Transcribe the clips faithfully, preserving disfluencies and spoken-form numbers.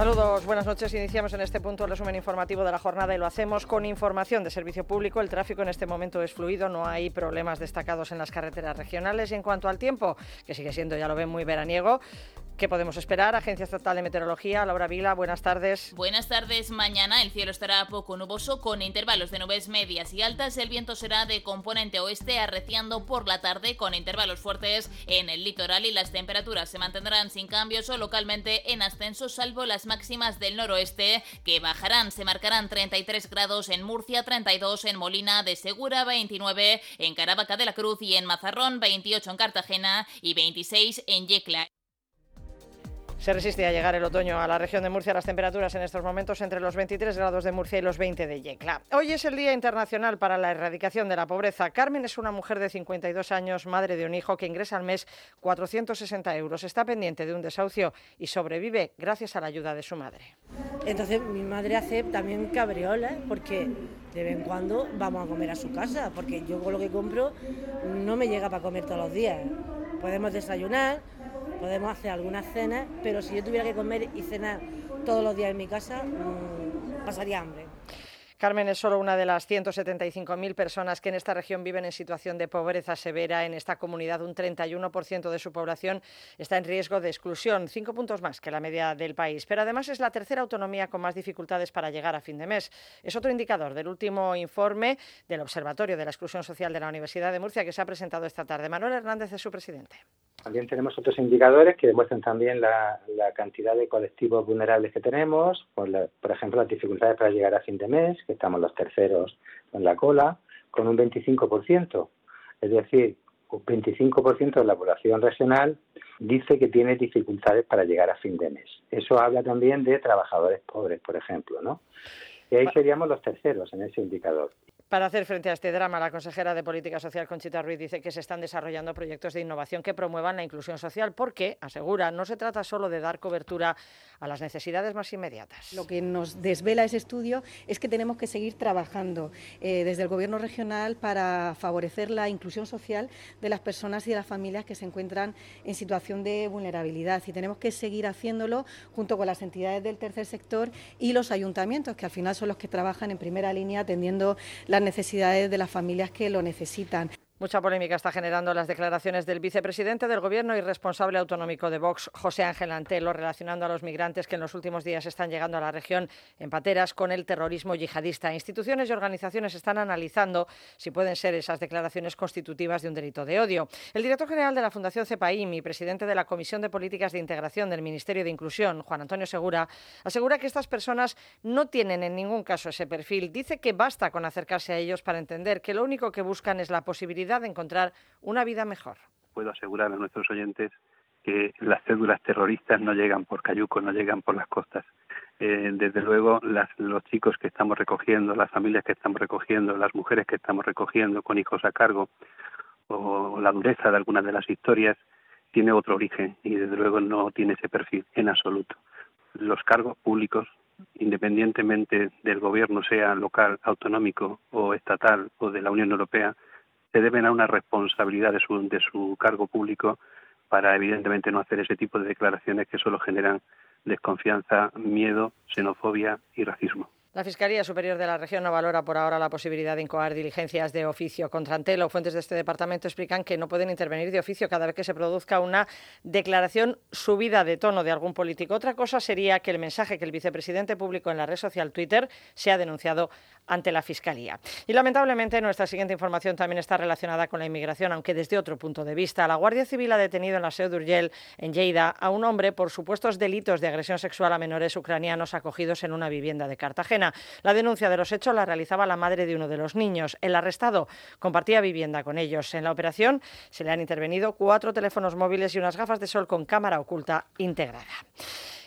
Saludos, buenas noches. Iniciamos en este punto el resumen informativo de la jornada y lo hacemos con información de servicio público. El tráfico en este momento es fluido, no hay problemas destacados en las carreteras regionales. Y en cuanto al tiempo, que sigue siendo, ya lo ven, muy veraniego, ¿qué podemos esperar? Agencia Estatal de Meteorología, Laura Vila, buenas tardes. Buenas tardes. Mañana el cielo estará poco nuboso con intervalos de nubes medias y altas. El viento será de componente oeste, arreciando por la tarde con intervalos fuertes en el litoral y las temperaturas se mantendrán sin cambios o localmente en ascenso, salvo las máximas del noroeste que bajarán. Se marcarán treinta y tres grados en Murcia, treinta y dos en Molina de Segura, veintinueve en Caravaca de la Cruz y en Mazarrón, veintiocho en Cartagena y veintiséis en Yecla. Se resiste a llegar el otoño a la región de Murcia. Las temperaturas en estos momentos entre los veintitrés grados de Murcia y los veinte de Yecla. Hoy es el Día Internacional para la Erradicación de la Pobreza. Carmen es una mujer de cincuenta y dos años, madre de un hijo que ingresa al mes cuatrocientos sesenta euros. Está pendiente de un desahucio y sobrevive gracias a la ayuda de su madre. Entonces mi madre hace también cabriolas porque de vez en cuando vamos a comer a su casa, porque yo con lo que compro no me llega para comer todos los días. Podemos desayunar, podemos hacer algunas cenas, pero si yo tuviera que comer y cenar todos los días en mi casa, mmm, pasaría hambre. Carmen es solo una de las ciento setenta y cinco mil personas que en esta región viven en situación de pobreza severa. En esta comunidad un treinta y uno por ciento de su población está en riesgo de exclusión, cinco puntos más que la media del país. Pero además es la tercera autonomía con más dificultades para llegar a fin de mes. Es otro indicador del último informe del Observatorio de la Exclusión Social de la Universidad de Murcia que se ha presentado esta tarde. Manuel Hernández es su presidente. También tenemos otros indicadores que demuestran también la, la cantidad de colectivos vulnerables que tenemos, por, la, por ejemplo, las dificultades para llegar a fin de mes, que estamos los terceros en la cola, con un veinticinco por ciento. Es decir, un veinticinco por ciento de la población regional dice que tiene dificultades para llegar a fin de mes. Eso habla también de trabajadores pobres, por ejemplo, ¿no? Y ahí seríamos los terceros en ese indicador. Para hacer frente a este drama, la consejera de Política Social, Conchita Ruiz, dice que se están desarrollando proyectos de innovación que promuevan la inclusión social porque, asegura, no se trata solo de dar cobertura a las necesidades más inmediatas. Lo que nos desvela ese estudio es que tenemos que seguir trabajando eh, desde el Gobierno regional para favorecer la inclusión social de las personas y de las familias que se encuentran en situación de vulnerabilidad. Y tenemos que seguir haciéndolo junto con las entidades del tercer sector y los ayuntamientos, que al final son los que trabajan en primera línea atendiendo la necesidades de las familias que lo necesitan. Mucha polémica está generando las declaraciones del vicepresidente del Gobierno y responsable autonómico de Vox, José Ángel Antelo, relacionando a los migrantes que en los últimos días están llegando a la región en pateras con el terrorismo yihadista. Instituciones y organizaciones están analizando si pueden ser esas declaraciones constitutivas de un delito de odio. El director general de la Fundación CEPAIM y presidente de la Comisión de Políticas de Integración del Ministerio de Inclusión, Juan Antonio Segura, asegura que estas personas no tienen en ningún caso ese perfil. Dice que basta con acercarse a ellos para entender que lo único que buscan es la posibilidad de encontrar una vida mejor. Puedo asegurar a nuestros oyentes que las células terroristas no llegan por cayucos, no llegan por las costas. Eh, desde luego, las, los chicos que estamos recogiendo, las familias que estamos recogiendo, las mujeres que estamos recogiendo con hijos a cargo, o la dureza de algunas de las historias, tiene otro origen y desde luego no tiene ese perfil en absoluto. Los cargos públicos, independientemente del gobierno, sea local, autonómico o estatal o de la Unión Europea, se deben a una responsabilidad de su, de su cargo público para, evidentemente, no hacer ese tipo de declaraciones que solo generan desconfianza, miedo, xenofobia y racismo. La Fiscalía Superior de la Región no valora por ahora la posibilidad de incoar diligencias de oficio contra Antelo. Fuentes de este departamento explican que no pueden intervenir de oficio cada vez que se produzca una declaración subida de tono de algún político. Otra cosa sería que el mensaje que el vicepresidente publicó en la red social Twitter sea denunciado ante la Fiscalía. Y lamentablemente nuestra siguiente información también está relacionada con la inmigración, aunque desde otro punto de vista. La Guardia Civil ha detenido en la Seu d'Urgell, en Lleida, a un hombre por supuestos delitos de agresión sexual a menores ucranianos acogidos en una vivienda de Cartagena. La denuncia de los hechos la realizaba la madre de uno de los niños. El arrestado compartía vivienda con ellos. En la operación se le han intervenido cuatro teléfonos móviles y unas gafas de sol con cámara oculta integrada.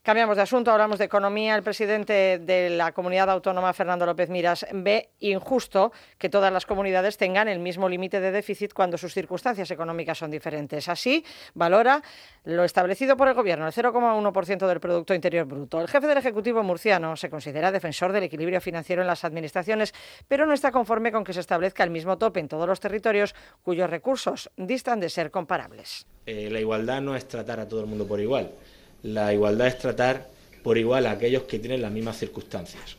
Cambiamos de asunto, hablamos de economía. El presidente de la comunidad autónoma, Fernando López Miras, ve injusto que todas las comunidades tengan el mismo límite de déficit cuando sus circunstancias económicas son diferentes. Así valora lo establecido por el Gobierno, el cero coma uno por ciento del Producto Interior Bruto. El jefe del Ejecutivo murciano se considera defensor del equilibrio financiero en las administraciones, pero no está conforme con que se establezca el mismo tope en todos los territorios cuyos recursos distan de ser comparables. Eh, la igualdad no es tratar a todo el mundo por igual. La igualdad es tratar por igual a aquellos que tienen las mismas circunstancias.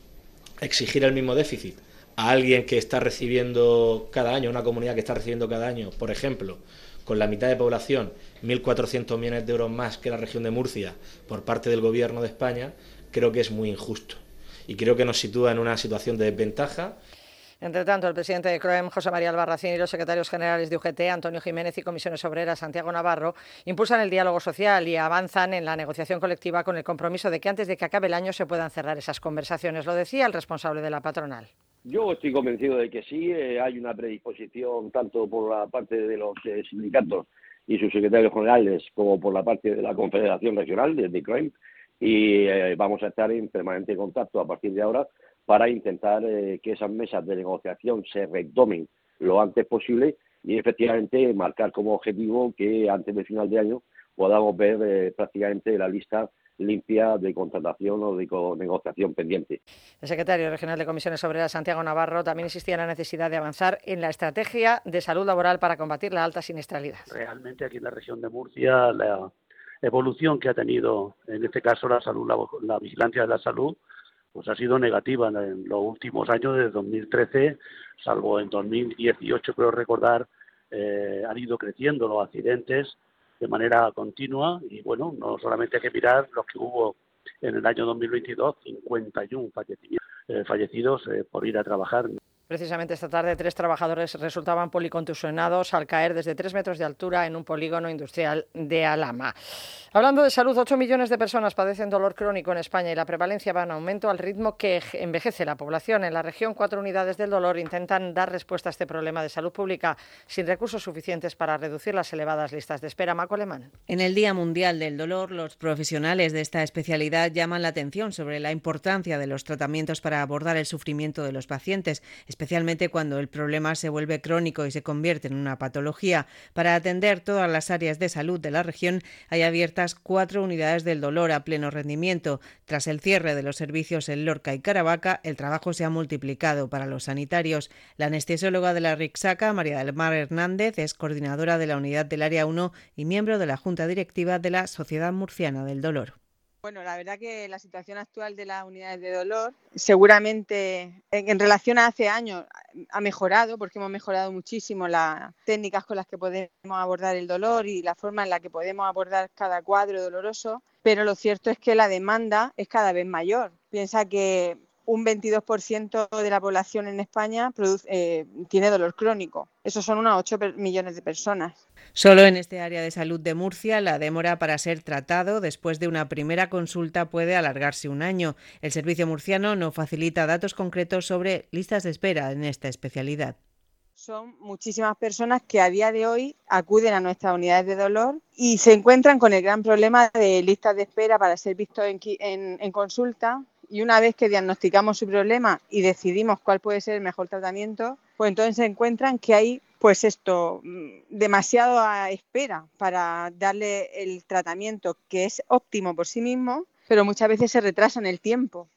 Exigir el mismo déficit a alguien que está recibiendo cada año, una comunidad que está recibiendo cada año, por ejemplo, con la mitad de población, mil cuatrocientos millones de euros más que la región de Murcia por parte del Gobierno de España, creo que es muy injusto y creo que nos sitúa en una situación de desventaja. Entre tanto, el presidente de CROEM, José María Albarracín, y los secretarios generales de U G T, Antonio Jiménez, y Comisiones Obreras, Santiago Navarro, impulsan el diálogo social y avanzan en la negociación colectiva con el compromiso de que antes de que acabe el año se puedan cerrar esas conversaciones. Lo decía el responsable de la patronal. Yo estoy convencido de que sí, eh, hay una predisposición tanto por la parte de los eh, sindicatos y sus secretarios generales como por la parte de la Confederación Regional de, de CROEM, y eh, vamos a estar en permanente contacto a partir de ahora para intentar eh, que esas mesas de negociación se retomen lo antes posible y efectivamente marcar como objetivo que antes del final de año podamos ver eh, prácticamente la lista limpia de contratación o de negociación pendiente. El secretario regional de Comisiones Obreras, Santiago Navarro, también insistía en la necesidad de avanzar en la estrategia de salud laboral para combatir la alta siniestralidad. Realmente aquí en la región de Murcia la evolución que ha tenido, en este caso la salud, la, la vigilancia de la salud, pues ha sido negativa en los últimos años, desde dos mil trece, salvo en dos mil dieciocho, creo recordar, eh, han ido creciendo los accidentes de manera continua y, bueno, no solamente hay que mirar los que hubo en el año dos mil veintidós, cincuenta y uno fallecidos, eh, fallecidos eh, por ir a trabajar. Precisamente esta tarde, tres trabajadores resultaban policontusionados al caer desde tres metros de altura en un polígono industrial de Alhama. Hablando de salud, ocho millones de personas padecen dolor crónico en España y la prevalencia va en aumento al ritmo que envejece la población. En la región, cuatro unidades del dolor intentan dar respuesta a este problema de salud pública sin recursos suficientes para reducir las elevadas listas de espera. Marco Alemán. En el Día Mundial del Dolor, los profesionales de esta especialidad llaman la atención sobre la importancia de los tratamientos para abordar el sufrimiento de los pacientes, especialmente cuando el problema se vuelve crónico y se convierte en una patología. Para atender todas las áreas de salud de la región hay abiertas cuatro unidades del dolor a pleno rendimiento. Tras el cierre de los servicios en Lorca y Caravaca, el trabajo se ha multiplicado para los sanitarios. La anestesióloga de la Rixaca, María del Mar Hernández, es coordinadora de la unidad del Área uno y miembro de la Junta Directiva de la Sociedad Murciana del Dolor. Bueno, la verdad que la situación actual de las unidades de dolor seguramente en, en relación a hace años ha mejorado, porque hemos mejorado muchísimo las técnicas con las que podemos abordar el dolor y la forma en la que podemos abordar cada cuadro doloroso, pero lo cierto es que la demanda es cada vez mayor. Piensa que un veintidós por ciento de la población en España produce, eh, tiene dolor crónico. Esos son unos ocho millones de personas. Solo en este área de salud de Murcia, la demora para ser tratado después de una primera consulta puede alargarse un año. El servicio murciano no facilita datos concretos sobre listas de espera en esta especialidad. Son muchísimas personas que a día de hoy acuden a nuestras unidades de dolor y se encuentran con el gran problema de listas de espera para ser vistos en, en, en consulta. Y una vez que diagnosticamos su problema y decidimos cuál puede ser el mejor tratamiento, pues entonces se encuentran que hay, pues esto, demasiada espera para darle el tratamiento que es óptimo por sí mismo, pero muchas veces se retrasa en el tiempo.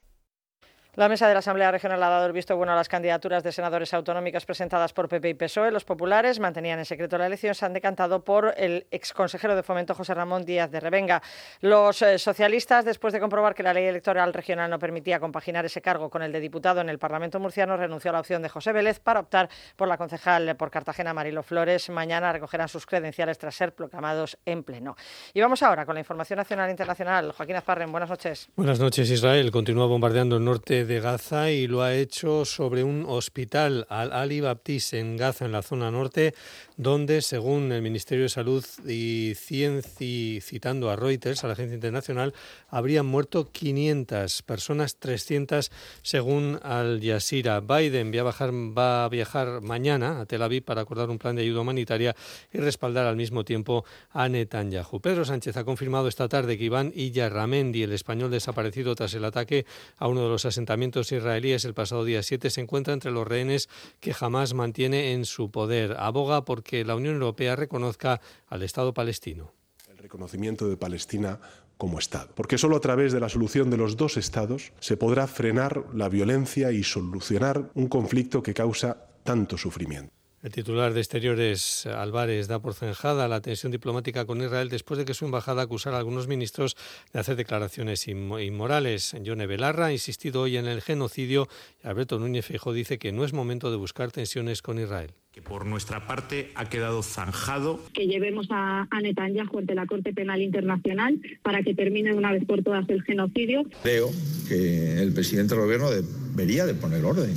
La mesa de la Asamblea Regional ha dado el visto bueno a las candidaturas de senadores autonómicas presentadas por P P y P S O E. Los populares mantenían en secreto la elección, se han decantado por el exconsejero de Fomento José Ramón Díaz de Revenga. Los eh, socialistas, después de comprobar que la ley electoral regional no permitía compaginar ese cargo con el de diputado en el Parlamento murciano, renunció a la opción de José Vélez para optar por la concejal por Cartagena, Marilo Flores. Mañana recogerán sus credenciales tras ser proclamados en pleno. Y vamos ahora con la información nacional e internacional. Joaquín Azparren, buenas noches. Buenas noches. Israel continúa bombardeando el norte de Gaza y lo ha hecho sobre un hospital Al-Ali Baptist en Gaza, en la zona norte, donde, según el Ministerio de Salud y Ciencia, citando a Reuters, a la agencia internacional, habrían muerto quinientas personas, trescientas según Al Jazeera. Biden va a, bajar, va a viajar mañana a Tel Aviv para acordar un plan de ayuda humanitaria y respaldar al mismo tiempo a Netanyahu. Pedro Sánchez ha confirmado esta tarde que Iván Iyarramendi, el español desaparecido tras el ataque a uno de los asentamientos israelíes el pasado día siete, se encuentra entre los rehenes que Hamás mantiene en su poder. Aboga porque la Unión Europea reconozca al Estado palestino. El reconocimiento de Palestina como Estado, porque solo a través de la solución de los dos Estados se podrá frenar la violencia y solucionar un conflicto que causa tanto sufrimiento. El titular de Exteriores, Álvarez, da por zanjada la tensión diplomática con Israel después de que su embajada acusara a algunos ministros de hacer declaraciones inmorales. Yone Belarra ha insistido hoy en el genocidio y Alberto Núñez Feijóo dice que no es momento de buscar tensiones con Israel. Que por nuestra parte ha quedado zanjado. Que llevemos a, a Netanyahu ante la Corte Penal Internacional para que termine de una vez por todas el genocidio. Creo que el presidente del gobierno debería de poner orden.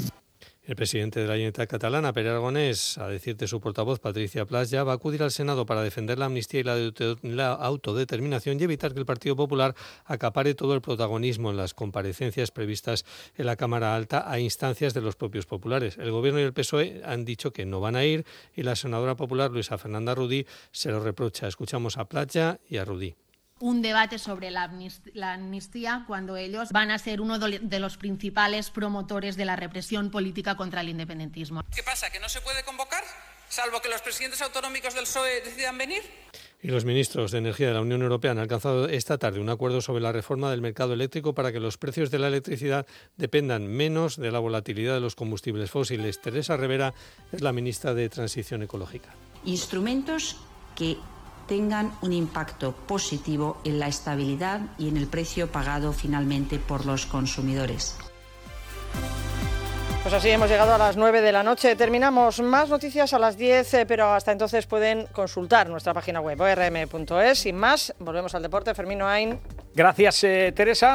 El presidente de la Unidad Catalana, Pere Aragonés, a decir de su portavoz Patricia Plas, ya va a acudir al Senado para defender la amnistía y la autodeterminación y evitar que el Partido Popular acapare todo el protagonismo en las comparecencias previstas en la Cámara Alta a instancias de los propios populares. El Gobierno y el P S O E han dicho que no van a ir y la senadora popular Luisa Fernanda Rudí se lo reprocha. Escuchamos a Plas y a Rudí. Un debate sobre la amnistía cuando ellos van a ser uno de los principales promotores de la represión política contra el independentismo. ¿Qué pasa? ¿Que no se puede convocar? ¿Salvo que los presidentes autonómicos del P S O E decidan venir? Y los ministros de Energía de la Unión Europea han alcanzado esta tarde un acuerdo sobre la reforma del mercado eléctrico para que los precios de la electricidad dependan menos de la volatilidad de los combustibles fósiles. Teresa Rivera es la ministra de Transición Ecológica. Instrumentos que tengan un impacto positivo en la estabilidad y en el precio pagado finalmente por los consumidores. Pues así hemos llegado a las nueve de la noche. Terminamos más noticias a las diez, pero hasta entonces pueden consultar nuestra página web o erre eme punto es. Sin más, volvemos al deporte. Fermín Oain. Gracias, eh, Teresa.